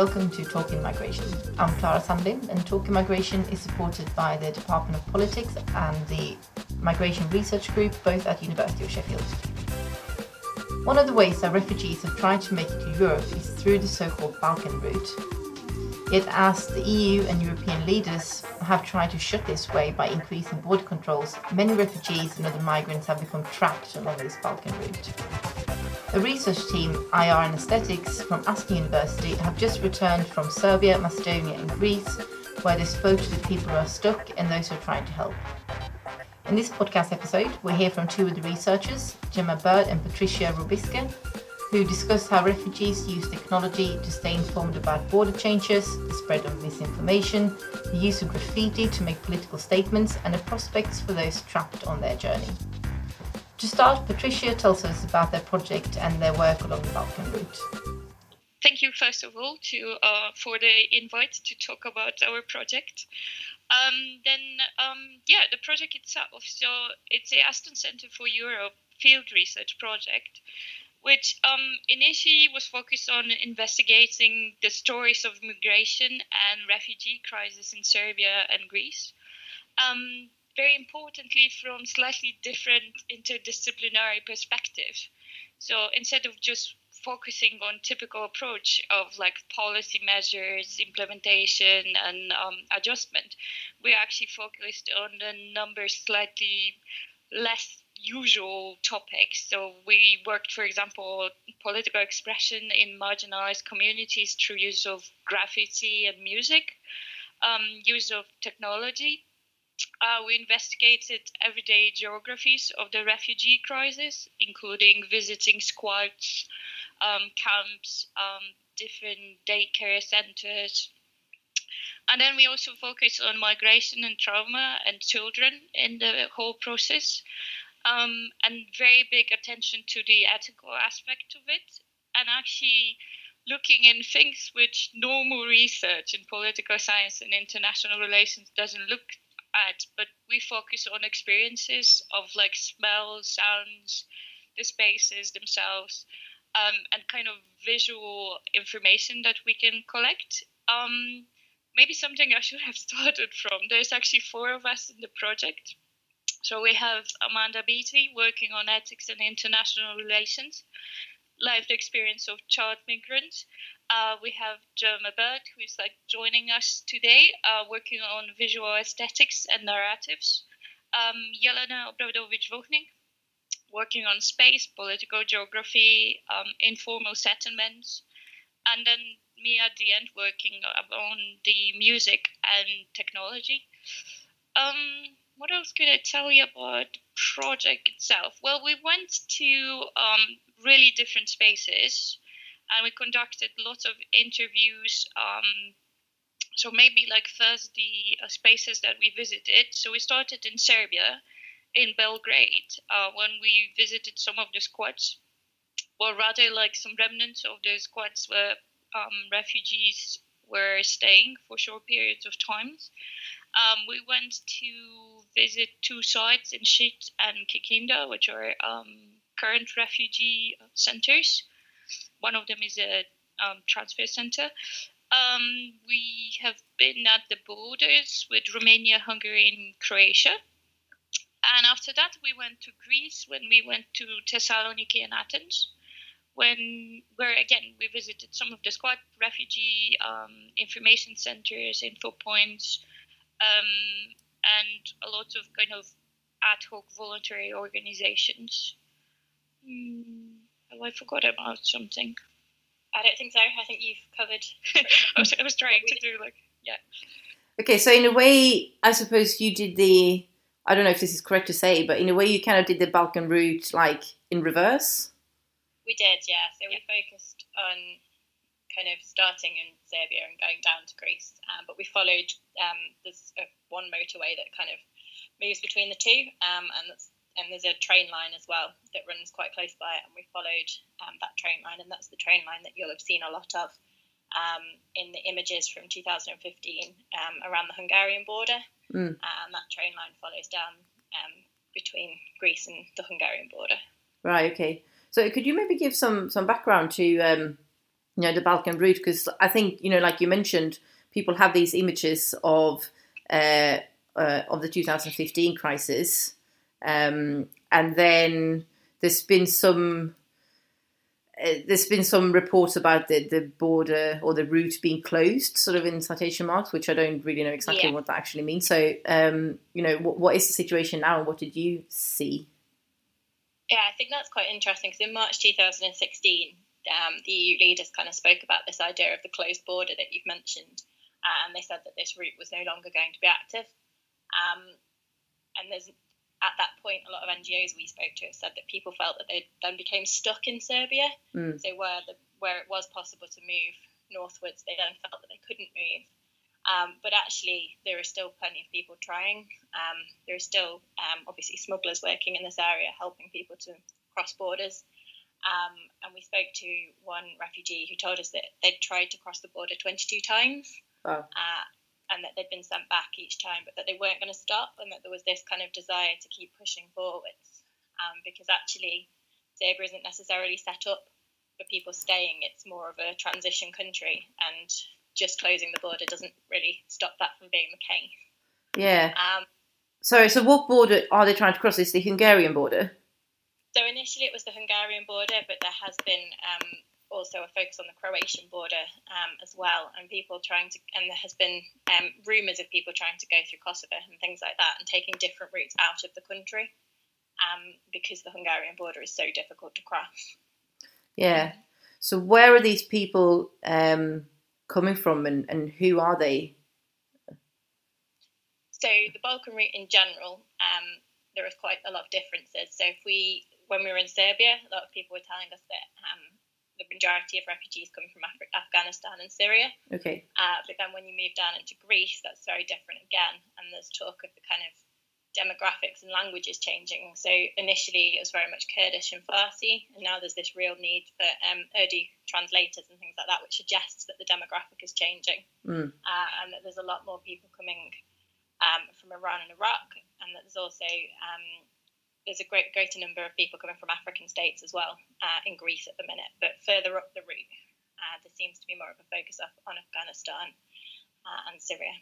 Welcome to Talking Migration. I'm Clara Sandlin, and Talking Migration is supported by the Department of Politics and the Migration Research Group, both at University of Sheffield. One of the ways that refugees have tried to make it to Europe is through the so-called Balkan route. Yet as the EU and European leaders have tried to shut this way by increasing border controls, many refugees and other migrants have become trapped along this Balkan route. The research team, IR and Aesthetics, from Aston University have just returned from Serbia, Macedonia and Greece, where they spoke to the people who are stuck and those who are trying to help. In this podcast episode, we hear from two of the researchers, Gemma Bird and Patricia Rubiska, who discuss how refugees use technology to stay informed about border changes, the spread of misinformation, the use of graffiti to make political statements, and the prospects for those trapped on their journey. To start, Patricia tells us about their project and their work along the Balkan route. Thank you, first of all, for the invite to talk about our project. The project itself. So it's the Aston Centre for Europe field research project, which initially was focused on investigating the stories of migration and refugee crisis in Serbia and Greece. Very importantly, from slightly different interdisciplinary perspectives. So instead of just focusing on typical approach of like policy measures, implementation and adjustment, we actually focused on a number slightly less usual topics. So we worked, for example, political expression in marginalized communities through use of graffiti and music, use of technology. We investigated everyday geographies of the refugee crisis, including visiting squads, camps, different daycare centers. And then we also focused on migration and trauma and children in the whole process, and very big attention to the ethical aspect of it, and actually looking in things which normal research in political science and international relations doesn't look at, but we focus on experiences of like smells, sounds, the spaces themselves, and kind of visual information that we can collect. Maybe something I should have started from. There's actually four of us in the project. So we have Amanda Beattie working on ethics and international relations, lived experience of child migrants. We have Gemma Bird, who's like joining us today, working on visual aesthetics and narratives. Jelena Obradovic Vochnik, working on space, political geography, informal settlements. And then me at the end, working on the music and technology. What else could I tell you about the project itself? Well, we went to really different spaces, and we conducted lots of interviews. So maybe like first the spaces that we visited. So we started in Serbia, in Belgrade, when we visited some of the squads, or rather like some remnants of the squads where refugees were staying for short periods of time. We went to visit two sites in Shit and Kikinda, which are current refugee centers. One of them is a transfer center. We have been at the borders with Romania, Hungary, and Croatia. And after that, we went to Greece when we went to Thessaloniki and Athens, where again, we visited some of the squad refugee information centers, info points, and a lot of kind of ad hoc voluntary organizations. I forgot about something. I don't think so. I think you've covered. I was trying to do yeah. Okay, so in a way, I suppose you did the, I don't know if this is correct to say, but in a way you kind of did the Balkan route like in reverse? We did, yeah. So we focused on kind of starting in Serbia and going down to Greece, but we followed there's one motorway that kind of moves between the two, and that's, and there's a train line as well that runs quite close by it, and we followed that train line, and that's the train line that you'll have seen a lot of in the images from 2015 around the Hungarian border. And that train line follows down between Greece and the Hungarian border. Right, okay. So could you maybe give some background to you know, the Balkan route, because I think, you know, like you mentioned, people have these images of the 2015 crisis, and then there's been some reports about the border or the route being closed, sort of in citation marks, which I don't really know exactly what that actually means. So, you know, what is the situation now, and what did you see? Yeah, I think that's quite interesting, because in March 2016, the EU leaders kind of spoke about this idea of the closed border that you've mentioned, and they said that this route was no longer going to be active. And there's, at that point, a lot of NGOs we spoke to have said that people felt that they then became stuck in Serbia. Mm. So where it was possible to move northwards, they then felt that they couldn't move. But actually, there are still plenty of people trying. There are still, obviously, smugglers working in this area, helping people to cross borders. And we spoke to one refugee who told us that they'd tried to cross the border 22 times. Oh. And that they'd been sent back each time, but that they weren't going to stop, and that there was this kind of desire to keep pushing forwards, because actually Serbia isn't necessarily set up for people staying. It's more of a transition country, and just closing the border doesn't really stop that from being the case. Yeah. Sorry, so what border are they trying to cross? Is the Hungarian border? So initially it was the Hungarian border, but there has been... also a focus on the Croatian border as well, and people trying to, and there has been rumours of people trying to go through Kosovo and things like that, and taking different routes out of the country, because the Hungarian border is so difficult to cross. Yeah. So where are these people coming from, and who are they? So the Balkan route in general, there is quite a lot of differences. So when we were in Serbia, a lot of people were telling us that the majority of refugees come from Afghanistan and Syria. Okay. But then when you move down into Greece, that's very different again. And there's talk of the kind of demographics and languages changing. So initially it was very much Kurdish and Farsi, and now there's this real need for Urdu translators and things like that, which suggests that the demographic is changing, and that there's a lot more people coming from Iran and Iraq, and that there's also... there's a greater number of people coming from African states as well, in Greece at the minute. But further up the route, there seems to be more of a focus on Afghanistan and Syria.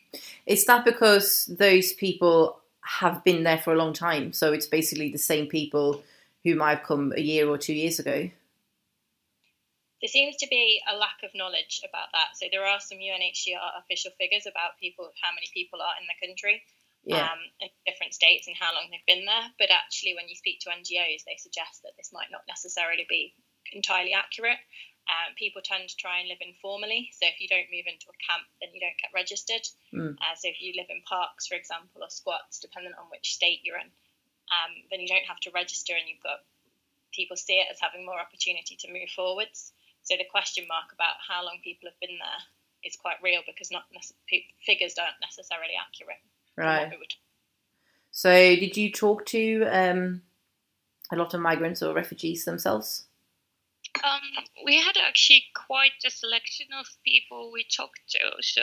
Is that because those people have been there for a long time? So it's basically the same people who might have come a year or 2 years ago? There seems to be a lack of knowledge about that. So there are some UNHCR official figures about people, how many people are in the country. Yeah. In different states and how long they've been there, but actually when you speak to NGOs, they suggest that this might not necessarily be entirely accurate. People tend to try and live informally, so if you don't move into a camp, then you don't get registered. So if you live in parks, for example, or squats, depending on which state you're in, then you don't have to register, and you've got people see it as having more opportunity to move forwards. So the question mark about how long people have been there is quite real, because figures aren't necessarily accurate. Right. So did you talk to a lot of migrants or refugees themselves? We had actually quite a selection of people we talked to. So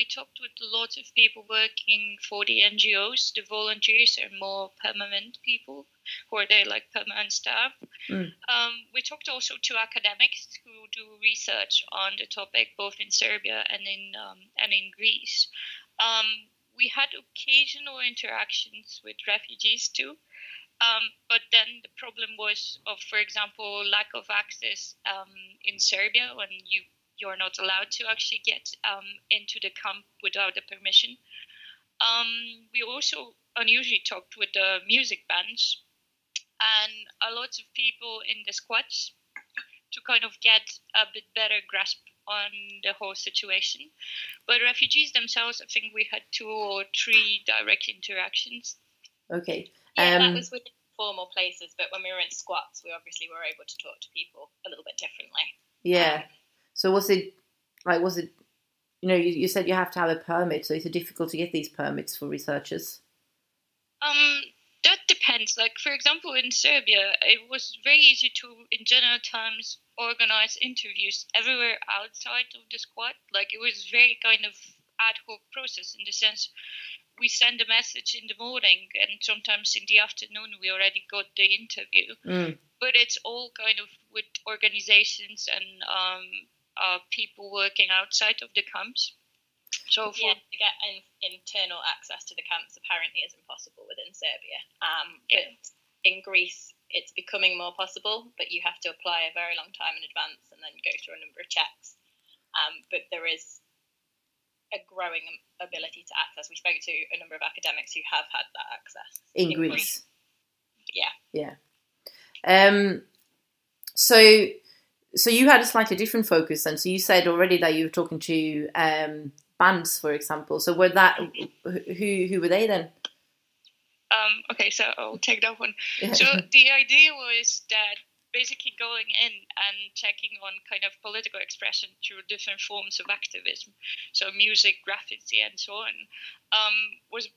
we talked with lots of people working for the NGOs. The volunteers are more permanent people, who are there like permanent staff. We talked also to academics who do research on the topic, both in Serbia and in Greece. We had occasional interactions with refugees too, but then the problem was of, for example, lack of access in Serbia, when you're not allowed to actually get into the camp without the permission. We also unusually talked with the music bands and a lot of people in the squads to kind of get a bit better grasp on the whole situation. But refugees themselves, I think we had 2 or 3 direct interactions. Okay. That was within formal places, but when we were in squats, we obviously were able to talk to people a little bit differently. Yeah. So was it, you know, you said you have to have a permit, so is it difficult to get these permits for researchers? That depends. Like, for example, in Serbia, it was very easy to, in general terms, organize interviews everywhere outside of the squad. Like, it was very kind of ad hoc process, in the sense we send a message in the morning and sometimes in the afternoon we already got the interview. But it's all kind of with organizations and people working outside of the camps. So for to get internal access to the camps apparently is impossible within Serbia. But in Greece, it's becoming more possible, but you have to apply a very long time in advance and then go through a number of checks. But there is a growing ability to access. We spoke to a number of academics who have had that access. In Greece. Yeah. Yeah. So you had a slightly different focus then. So you said already that you were talking to bands, for example. So were that who were they then? Okay, so I'll take that one. So the idea was that basically going in and checking on kind of political expression through different forms of activism, so music, graffiti, and so on, was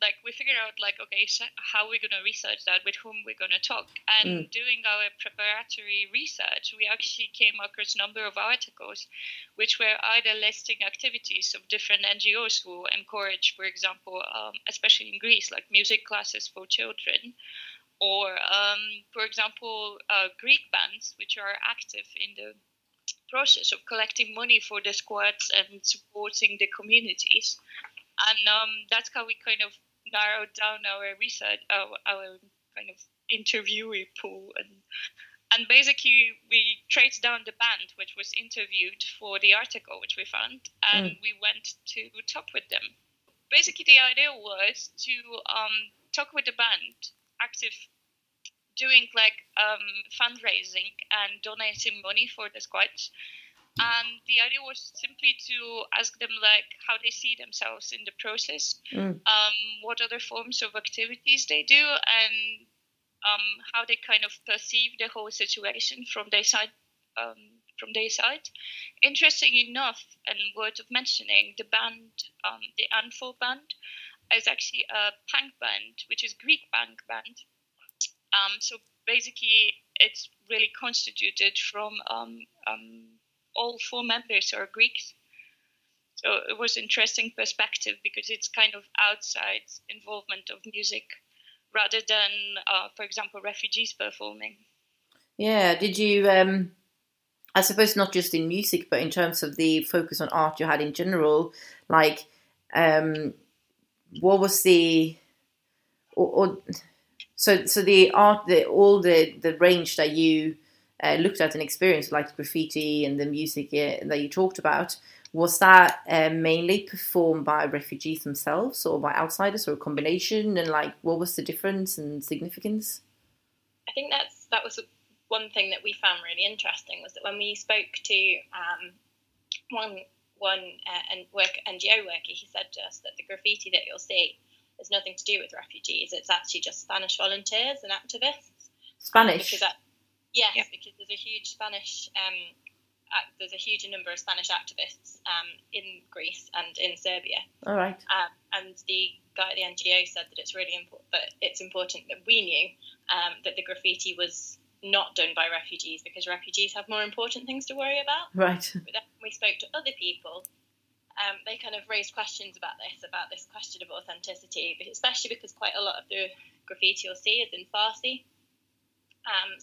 like we figured out like, okay, so how are we going to research that, with whom we're going to talk, and doing our preparatory research, we actually came across a number of articles which were either listing activities of different NGOs who encourage, for example, especially in Greece, like music classes for children, or, for example, Greek bands, which are active in the process of collecting money for the squads and supporting the communities. And that's how we kind of narrowed down our research, our kind of interviewee pool. And basically, we traced down the band, which was interviewed for the article, which we found, and we went to talk with them. Basically, the idea was to talk with the band, active, doing like fundraising and donating money for the squads, and the idea was simply to ask them like how they see themselves in the process, what other forms of activities they do, and how they kind of perceive the whole situation from their side. Interesting enough, and worth of mentioning, the band, the Anfo band, is actually a punk band, which is Greek punk band. So basically, it's really constituted from all four members are Greeks. So it was an interesting perspective because it's kind of outside involvement of music rather than, for example, refugees performing. Yeah, did you, I suppose not just in music, but in terms of the focus on art you had in general, like... what was the, or so the art, the range that you looked at and experienced, like graffiti and the music that you talked about, was that mainly performed by refugees themselves or by outsiders, or a combination? And like, what was the difference and significance? I think that was one thing that we found really interesting, was that when we spoke to NGO worker, he said to us that the graffiti that you'll see is nothing to do with refugees. It's actually just Spanish volunteers and activists. Spanish? Because there's a huge Spanish, there's a huge number of Spanish activists in Greece and in Serbia. All right. And the guy at the NGO said that it's really important, that it's important that we knew that the graffiti was not done by refugees, because refugees have more important things to worry about. Right. But then we spoke to other people, they kind of raised questions about this question of authenticity, but especially because quite a lot of the graffiti you'll see is in Farsi.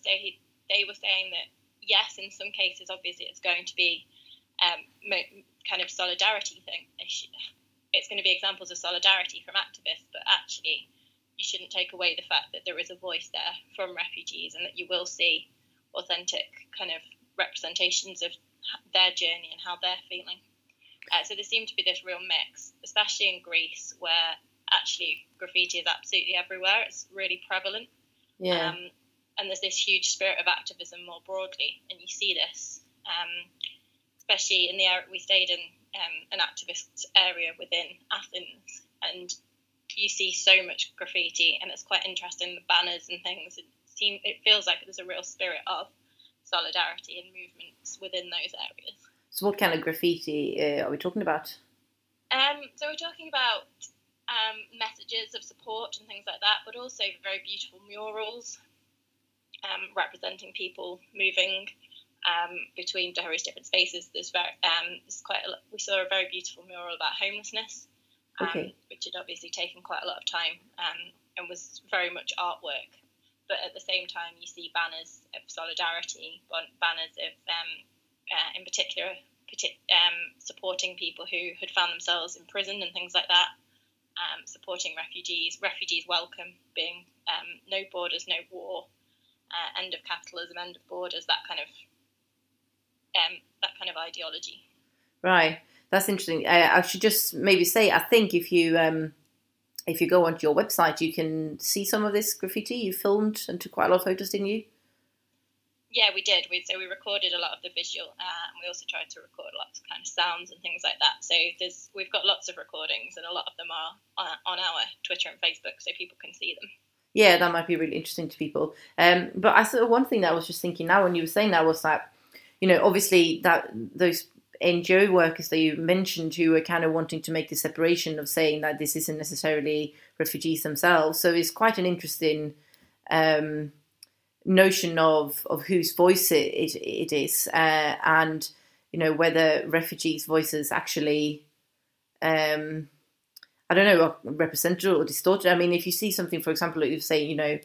So they were saying that, yes, in some cases, obviously, it's going to be kind of solidarity thing. It's going to be examples of solidarity from activists, but actually... you shouldn't take away the fact that there is a voice there from refugees, and that you will see authentic kind of representations of their journey and how they're feeling. So there seemed to be this real mix, especially in Greece, where actually graffiti is absolutely everywhere. It's really prevalent. Yeah. And there's this huge spirit of activism more broadly. And you see this, especially in the area we stayed in, an activist area within Athens, and you see so much graffiti, and it's quite interesting, the banners and things. It feels like there's a real spirit of solidarity and movements within those areas. So what kind of graffiti are we talking about? So we're talking about messages of support and things like that, but also very beautiful murals representing people moving between various different spaces. We saw a very beautiful mural about homelessness. Which had obviously taken quite a lot of time and was very much artwork. But at the same time, you see banners of solidarity, banners of in particular, supporting people who had found themselves imprisoned and things like that, supporting refugees welcome, being no borders, no war, end of capitalism, end of borders, that kind of ideology. Right, that's interesting. I should just maybe say, I think if you go onto your website, you can see some of this graffiti. You filmed and took quite a lot of photos, didn't you? Yeah, we did. We recorded a lot of the visual, and we also tried to record lots of kind of sounds and things like that. So we've got lots of recordings, and a lot of them are on our Twitter and Facebook, so people can see them. Yeah, that might be really interesting to people. But I sort of one thing that I was just thinking now when you were saying that was that, you know, obviously that those NGO workers that you mentioned who were kind of wanting to make the separation of saying that this isn't necessarily refugees themselves. So it's quite an interesting notion of whose voice it is, and you know whether refugees' voices actually are represented or distorted. I mean, if you see something, for example, like you say, you know,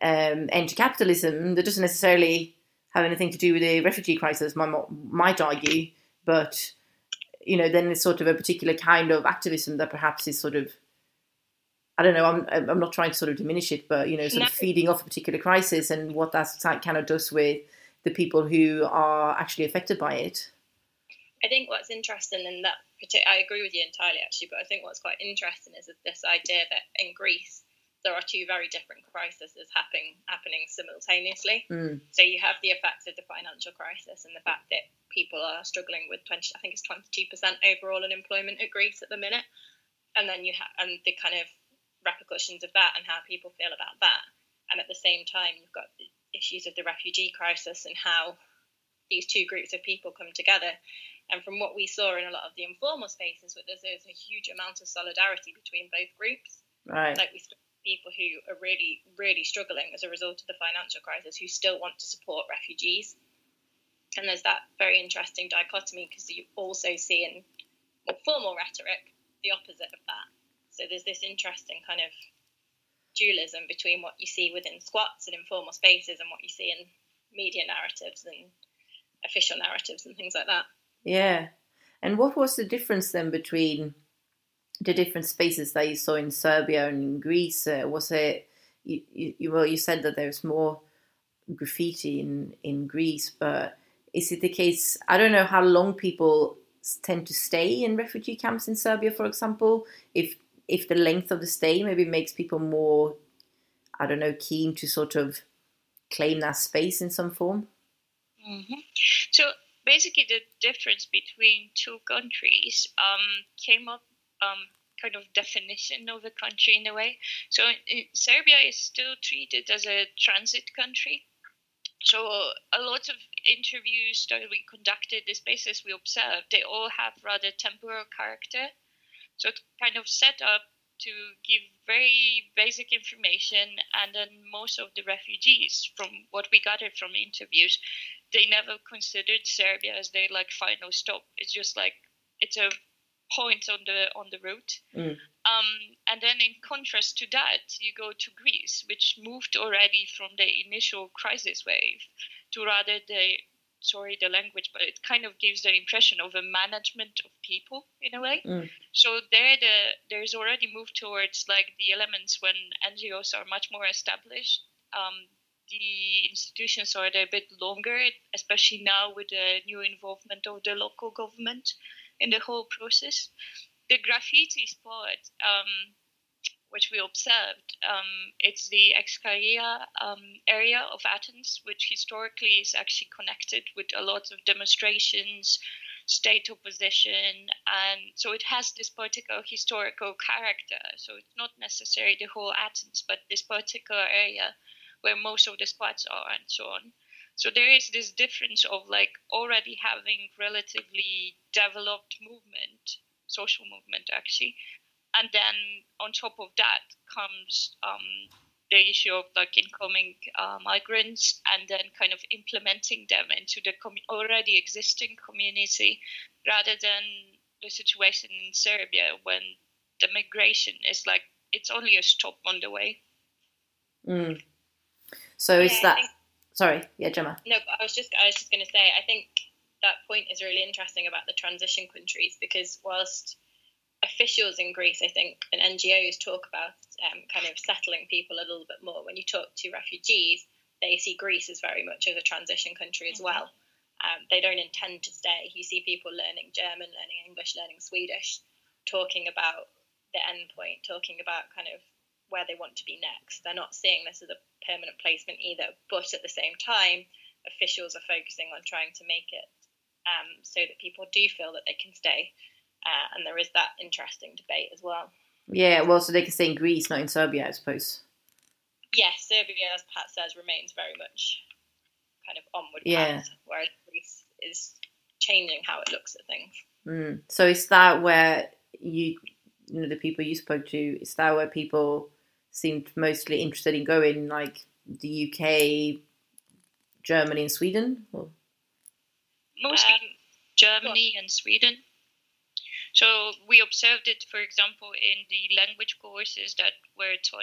end to capitalism, that doesn't necessarily have anything to do with the refugee crisis, might argue, but you know, then it's sort of a particular kind of activism that perhaps is sort of, I don't know, I'm not trying to sort of diminish it, but, you know, sort of feeding off a particular crisis and what that kind of does with the people who are actually affected by it. I think what's interesting in that, I agree with you entirely, actually, but I think what's quite interesting is this idea that in Greece, there are two very different crises happening simultaneously. Mm. So you have the effects of the financial crisis and the fact that people are struggling with 22% overall unemployment at Greece at the minute. And then you have the kind of repercussions of that and how people feel about that. And at the same time, you've got the issues of the refugee crisis and how these two groups of people come together. And from what we saw in a lot of the informal spaces, there's a huge amount of solidarity between both groups. Right. Like we people who are really, really struggling as a result of the financial crisis who still want to support refugees. And there's that very interesting dichotomy because you also see in more formal rhetoric the opposite of that. So there's this interesting kind of dualism between what you see within squats and informal spaces and what you see in media narratives and official narratives and things like that. Yeah. And what was the difference then between the different spaces that you saw in Serbia and in Greece? Was it you said that there's more graffiti in Greece, but is it the case? I don't know how long people tend to stay in refugee camps in Serbia, for example. If the length of the stay maybe makes people more, I don't know, keen to sort of claim that space in some form. Mm-hmm. So basically, the difference between two countries came up. Kind of definition of a country in a way. So Serbia is still treated as a transit country. So a lot of interviews that we conducted, the spaces we observed, they all have rather temporal character. So it's kind of set up to give very basic information, and then most of the refugees, from what we gathered from interviews, they never considered Serbia as their like final stop. It's just like it's a point on the route. Mm. And then in contrast to that, you go to Greece, which moved already from the initial crisis wave to rather the language, but it kind of gives the impression of a management of people in a way. Mm. So there's already moved towards like the elements when NGOs are much more established. The institutions are a bit longer, especially now with the new involvement of the local government in the whole process. The graffiti spot, which we observed, it's the Exarchia area of Athens, which historically is actually connected with a lot of demonstrations, state opposition, and so it has this particular historical character. So it's not necessarily the whole Athens, but this particular area where most of the spots are and so on. So there is this difference of like already having relatively developed movement, social movement actually. And then on top of that comes the issue of like incoming migrants and then kind of implementing them into the already existing community, rather than the situation in Serbia when the migration is like, it's only a stop on the way. Mm. So is that... Sorry, yeah, Gemma. No, I was just going to say, I think that point is really interesting about the transition countries, because whilst officials in Greece, I think, and NGOs talk about kind of settling people a little bit more, when you talk to refugees, they see Greece as very much as a transition country as well. They don't intend to stay. You see people learning German, learning English, learning Swedish, talking about the end point, talking about kind of where they want to be next. They're not seeing this as a permanent placement either, but at the same time, officials are focusing on trying to make it so that people do feel that they can stay. And there is that interesting debate as well. Yeah, well, so they can stay in Greece, not in Serbia, I suppose. Yes, yeah, Serbia, as Pat says, remains very much kind of onward path, whereas Greece is changing how it looks at things. Mm. So is that where you know, the people you spoke to, is that where people seemed mostly interested in going, like the UK, Germany and Sweden? Or? Mostly Germany and Sweden. So we observed it, for example, in the language courses that were taught,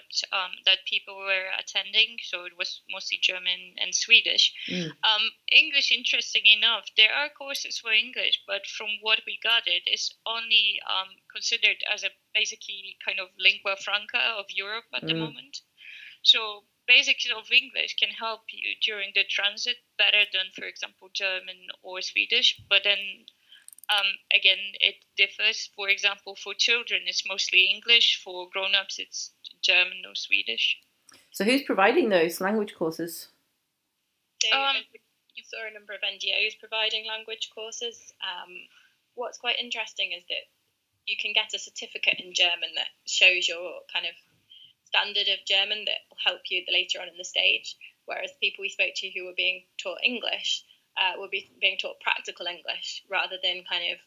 that people were attending. So it was mostly German and Swedish. Mm. English, interesting enough, there are courses for English, but from what we got, it is only considered as a basically kind of lingua franca of Europe at the moment. So basics of English can help you during the transit better than, for example, German or Swedish, but then again, it differs. For example, for children, it's mostly English. For grown-ups, it's German or Swedish. So who's providing those language courses? So, you saw a number of NGOs providing language courses. What's quite interesting is that you can get a certificate in German that shows your kind of standard of German that will help you later on in the stage, whereas people we spoke to who were being taught English will be being taught practical English rather than kind of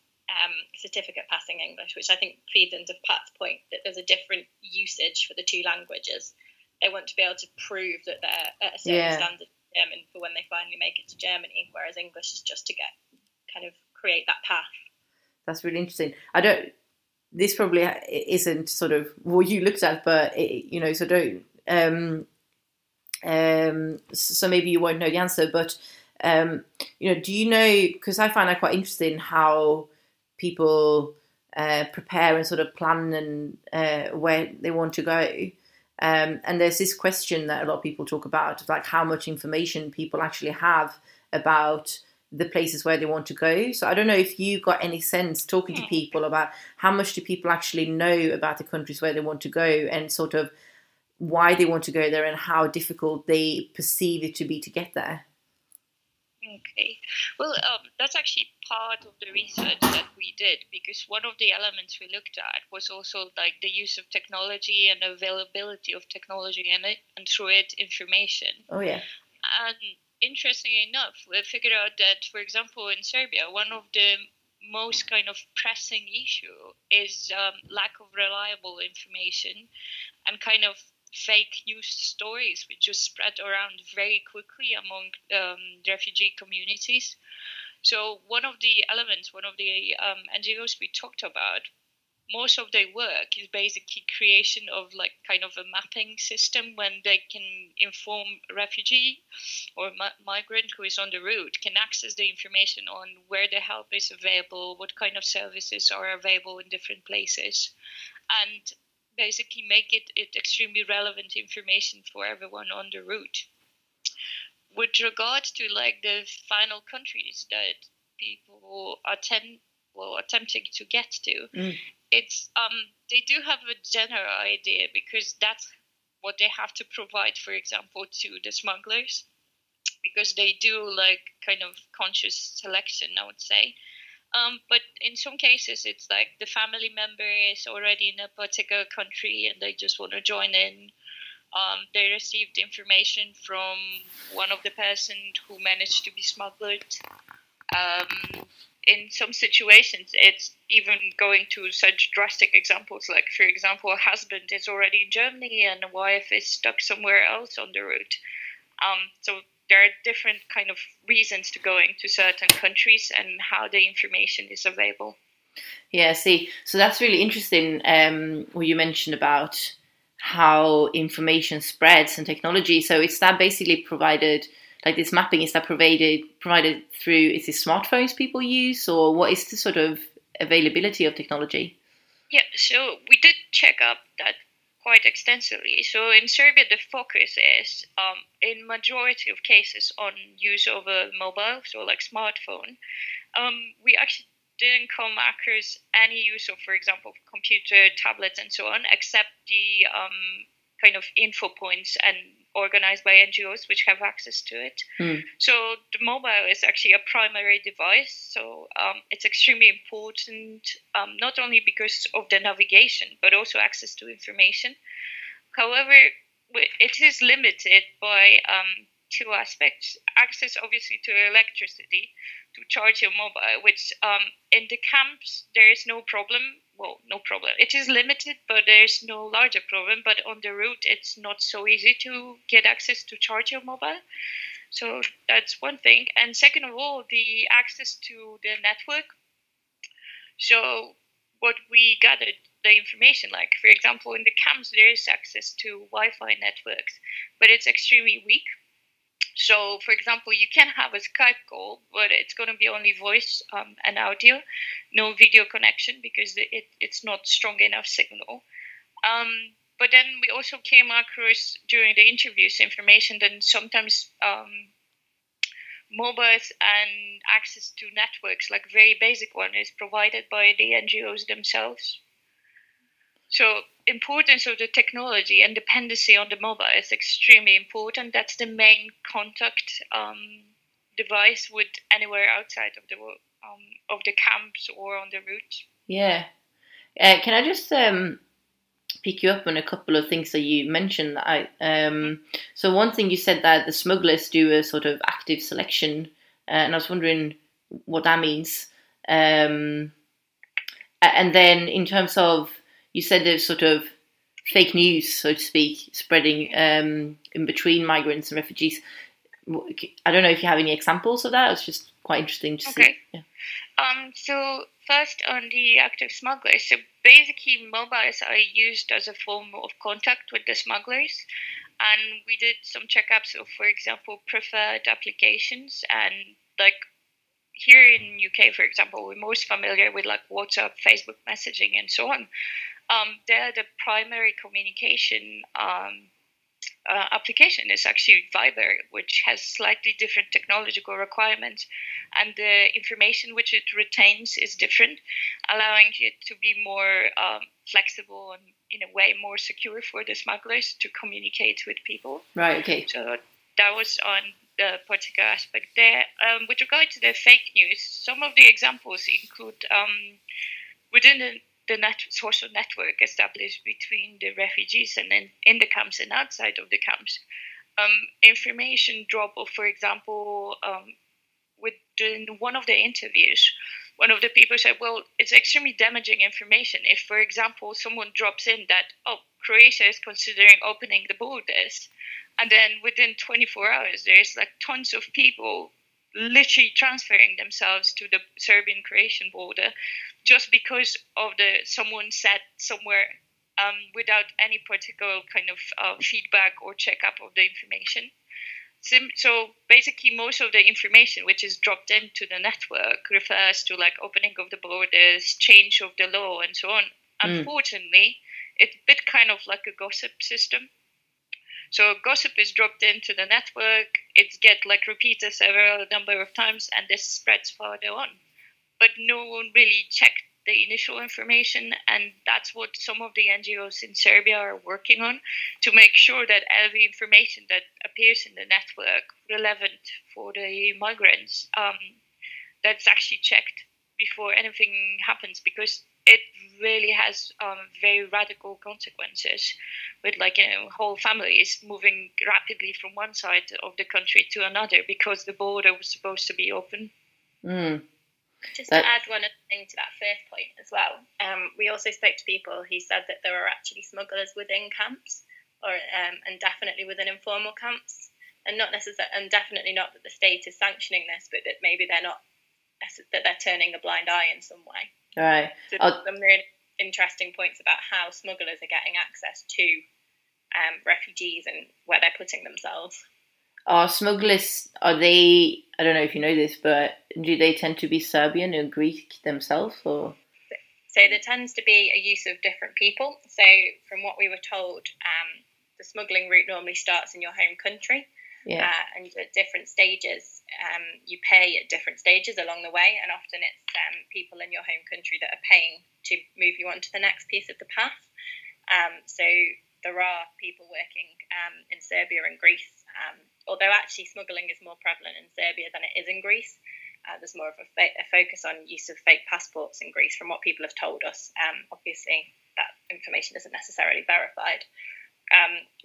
certificate passing English, which I think feeds into Pat's point that there's a different usage for the two languages. They want to be able to prove that they're at a certain standard of German for when they finally make it to Germany, whereas English is just to get kind of create that path. That's really interesting. This probably isn't sort of what you looked at, but it, you know, so don't. So maybe you won't know the answer, but. You know, do you know, because I find that quite interesting how people prepare and sort of plan and where they want to go. And there's this question that a lot of people talk about, like how much information people actually have about the places where they want to go. So I don't know if you got any sense talking to people about how much do people actually know about the countries where they want to go and sort of why they want to go there and how difficult they perceive it to be to get there. Okay. Well, that's actually part of the research that we did, because one of the elements we looked at was also like the use of technology and availability of technology and through it information. Oh, yeah. And interestingly enough, we figured out that, for example, in Serbia, one of the most kind of pressing issue is lack of reliable information and kind of fake news stories which just spread around very quickly among refugee communities. So one of the elements, one of the NGOs we talked about, most of their work is basically creation of like kind of a mapping system when they can inform refugee or migrant who is on the route can access the information on where the help is available, what kind of services are available in different places, and basically make it extremely relevant information for everyone on the route. With regard to like the final countries that people are attempting to get to, it's they do have a general idea because that's what they have to provide, for example, to the smugglers, because they do like kind of conscious selection, I would say. But in some cases, it's like the family member is already in a particular country and they just want to join in. They received information from one of the person who managed to be smuggled. In some situations, it's even going to such drastic examples. Like, for example, a husband is already in Germany and a wife is stuck somewhere else on the route. So there are different kind of reasons to going to certain countries and how the information is available. Yeah, see, so that's really interesting what you mentioned about how information spreads and technology. So it's that basically provided, like this mapping, is that provided through, is it smartphones people use, or what is the sort of availability of technology? Yeah, so we did check up that quite extensively. So in Serbia, the focus is in majority of cases on use over mobile, so like smartphone. We actually didn't come across any use of, for example, computer, tablets and so on, except the kind of info points and organized by NGOs which have access to it. So the mobile is actually a primary device, so it's extremely important, not only because of the navigation but also access to information. However, it is limited by two aspects: access obviously to electricity to charge your mobile, which in the camps there is no problem. Well, no problem. It is limited, but there's no larger problem. But on the route, it's not so easy to get access to charge your mobile. So that's one thing. And second of all, the access to the network. So what we gathered, the information, like, for example, in the camps, there is access to Wi-Fi networks, but it's extremely weak. So, for example, you can have a Skype call, but it's going to be only voice and audio, no video connection, because it's not strong enough signal. But then we also came across during the interviews information that sometimes mobiles and access to networks, like very basic one, is provided by the NGOs themselves. So importance of the technology and dependency on the mobile is extremely important. That's the main contact device with anywhere outside of the camps or on the route. Yeah. Can I just pick you up on a couple of things that you mentioned? So one thing you said that the smugglers do a sort of active selection, and I was wondering what that means. And then in terms of, you said there's sort of fake news, so to speak, spreading in between migrants and refugees. I don't know if you have any examples of that. It's just quite interesting to see. Yeah. So first on the active smugglers. So basically mobiles are used as a form of contact with the smugglers. And we did some checkups of, for example, preferred applications. And like here in UK, for example, we're most familiar with like WhatsApp, Facebook messaging and so on. There, the primary communication application is actually Viber, which has slightly different technological requirements, and the information which it retains is different, allowing it to be more flexible and, in a way, more secure for the smugglers to communicate with people. Right, okay. So that was on the particular aspect there. With regard to the fake news, some of the examples include within the social network established between the refugees and in the camps and outside of the camps. Information drop of, for example, within one of the interviews, one of the people said, well, it's extremely damaging information if, for example, someone drops in that, oh, Croatia is considering opening the borders. And then within 24 hours, there's like tons of people literally transferring themselves to the Serbian-Croatian border just because of someone said somewhere without any particular kind of feedback or checkup of the information. So basically most of the information which is dropped into the network refers to like opening of the borders, change of the law and so on. Unfortunately, it's a bit kind of like a gossip system. So gossip is dropped into the network, it gets like repeated several number of times and this spreads farther on. But no one really checked the initial information, and that's what some of the NGOs in Serbia are working on, to make sure that every information that appears in the network relevant for the migrants, that's actually checked before anything happens, because it really has very radical consequences with, like, you know, whole families moving rapidly from one side of the country to another because the border was supposed to be open. Just to add one other thing to that first point as well, we also spoke to people who said that there are actually smugglers within camps, or and definitely within informal camps, and not necessarily, and definitely not that the state is sanctioning this, but that maybe they're not, that they're turning a blind eye in some way. All right. So some really interesting points about how smugglers are getting access to refugees and where they're putting themselves. Are smugglers, are they, I don't know if you know this, but do they tend to be Serbian or Greek themselves, or? So there tends to be a use of different people. So from what we were told, the smuggling route normally starts in your home country. Yeah. And at different stages, you pay at different stages along the way, and often it's people in your home country that are paying to move you on to the next piece of the path. So there are people working in Serbia and Greece, although actually smuggling is more prevalent in Serbia than it is in Greece. There's more of a focus on use of fake passports in Greece from what people have told us. Obviously, that information isn't necessarily verified.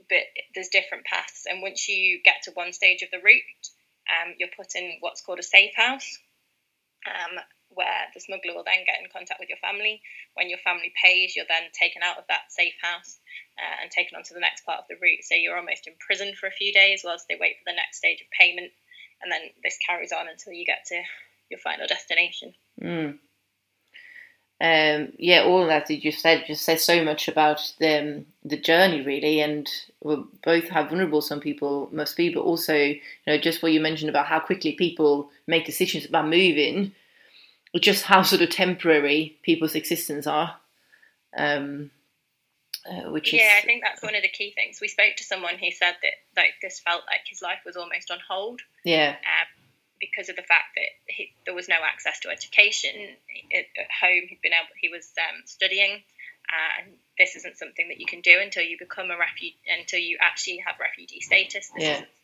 But there's different paths, and once you get to one stage of the route, you're put in what's called a safe house, where the smuggler will then get in contact with your family. When your family pays, you're then taken out of that safe house and taken on to the next part of the route. So you're almost imprisoned for a few days whilst they wait for the next stage of payment, and then this carries on until you get to your final destination. Yeah, all that you just said just says so much about the journey, really, and both how vulnerable some people must be, but also, you know, just what you mentioned about how quickly people make decisions about moving, just how sort of temporary people's existence are, which is... Yeah, I think that's one of the key things. We spoke to someone who said that, like, this felt like his life was almost on hold. Yeah. Because of the fact that there was no access to education at home. He was studying, and this isn't something that you can do until you become a refugee, until you actually have refugee status.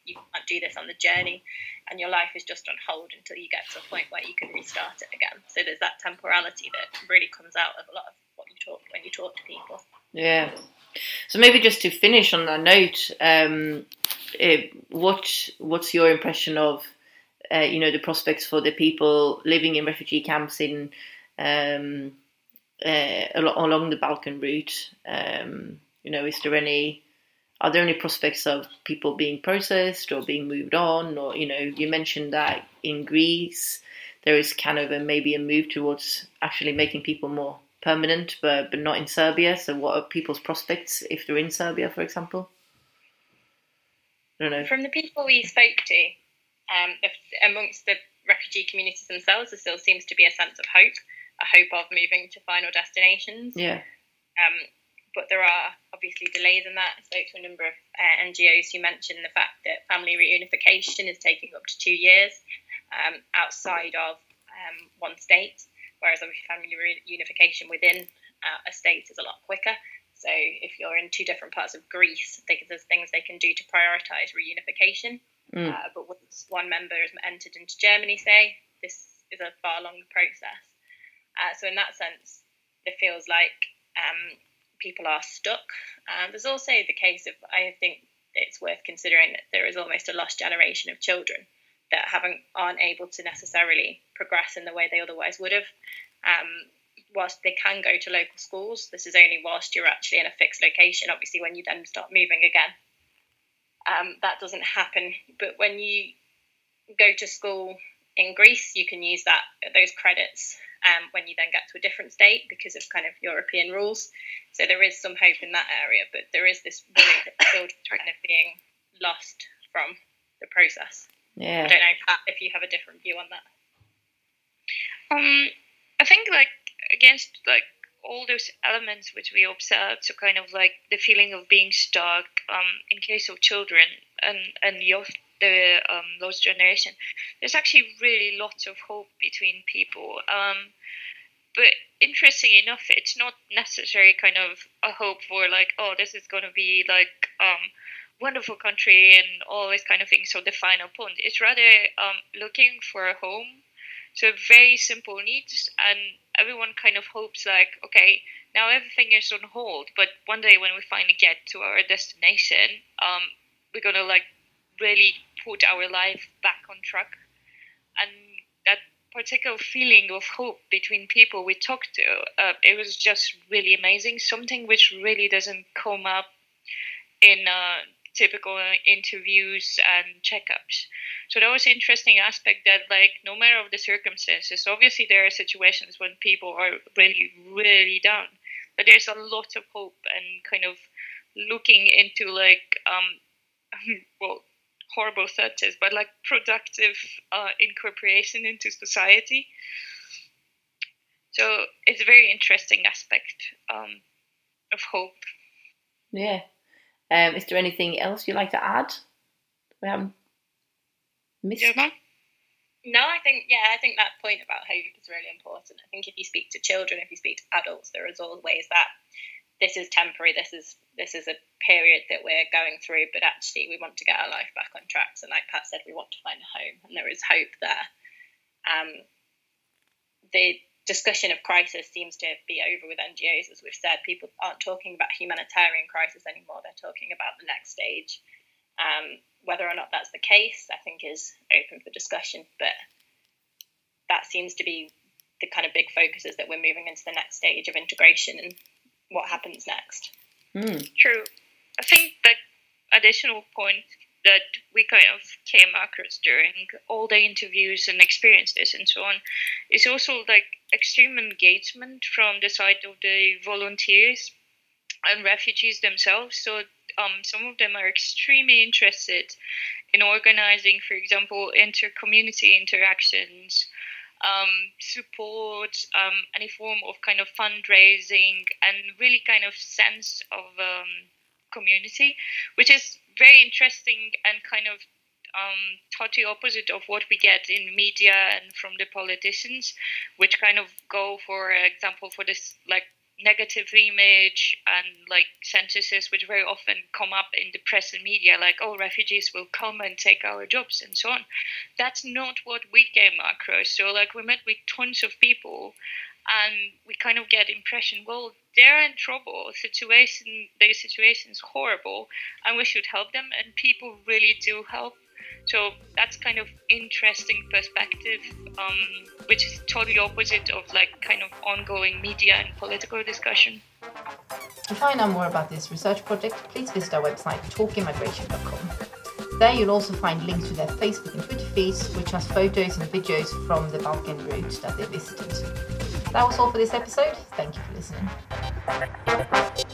You can't do this on the journey, and your life is just on hold until you get to a point where you can restart it again. So there's that temporality that really comes out of a lot of what you talk when you talk to people. Yeah. So maybe just to finish on that note, what's your impression of you know, the prospects for the people living in refugee camps in along the Balkan route? You know, are there any prospects of people being processed or being moved on? Or, you know, you mentioned that in Greece there is kind of maybe a move towards actually making people more permanent, but not in Serbia. So what are people's prospects if they're in Serbia, for example? I don't know. From the people we spoke to, amongst the refugee communities themselves, there still seems to be a sense of hope, a hope of moving to final destinations. Yeah. But there are obviously delays in that. I spoke to a number of NGOs who mentioned the fact that family reunification is taking up to 2 years outside of one state, whereas obviously family reunification within a state is a lot quicker. So if you're in two different parts of Greece, there's things they can do to prioritise reunification. But once one member has entered into Germany, say, this is a far longer process. So in that sense, it feels like people are stuck. There's also the case of, I think it's worth considering that there is almost a lost generation of children that aren't able to necessarily progress in the way they otherwise would have. Whilst they can go to local schools, this is only whilst you're actually in a fixed location, obviously when you then start moving again. That doesn't happen, but when you go to school in Greece, you can use those credits when you then get to a different state because of kind of European rules. So there is some hope in that area, but there is this worry that children are kind of being lost from the process. Yeah, I don't know, Pat, if you have a different view on that. I think all those elements which we observed, so kind of like the feeling of being stuck in case of children and the lost generation, there's actually really lots of hope between people. But interesting enough, it's not necessarily kind of a hope for like, oh, this is going to be like wonderful country and all this kind of thing, so the final point. It's rather looking for a home. So very simple needs, and everyone kind of hopes like, okay, now everything is on hold, but one day when we finally get to our destination, we're going to like really put our life back on track. And that particular feeling of hope between people we talked to, it was just really amazing. Something which really doesn't come up in typical interviews and checkups. So that was an interesting aspect that, like, no matter of the circumstances, obviously there are situations when people are really, really down, but there's a lot of hope and kind of looking into, like, well, horrible searches, but like productive incorporation into society. So it's a very interesting aspect of hope. Yeah. Is there anything else you'd like to add? We haven't missed. Gemma? No, I think that point about hope is really important. I think if you speak to children, if you speak to adults, there is always that this is temporary, this is a period that we're going through, but actually we want to get our life back on track. So like Pat said, we want to find a home, and there is hope there. The discussion of crisis seems to be over with NGOs, as we've said. People aren't talking about humanitarian crisis anymore. They're talking about the next stage. Whether or not that's the case, I think, is open for discussion. But that seems to be the kind of big focus, is that we're moving into the next stage of integration and what happens next. Mm. True. I think that additional point that we kind of came across during all the interviews and experiences and so on is also like extreme engagement from the side of the volunteers and refugees themselves. So some of them are extremely interested in organizing, for example, inter-community interactions, support, any form of kind of fundraising, and really kind of sense of community, which is very interesting and kind of totally opposite of what we get in media and from the politicians, which kind of go, for example, for this like negative image and like sentences which very often come up in the press and media, like, oh, refugees will come and take our jobs and so on. That's not what we came across. So like we met with tons of people, and we kind of get impression, well, they're in trouble, their situation's horrible, and we should help them, and people really do help. So that's kind of interesting perspective, which is totally opposite of like kind of ongoing media and political discussion. To find out more about this research project, please visit our website talkingmigration.com. There you'll also find links to their Facebook and Twitter feeds, which has photos and videos from the Balkan route that they visited. That was all for this episode. Thank you for listening.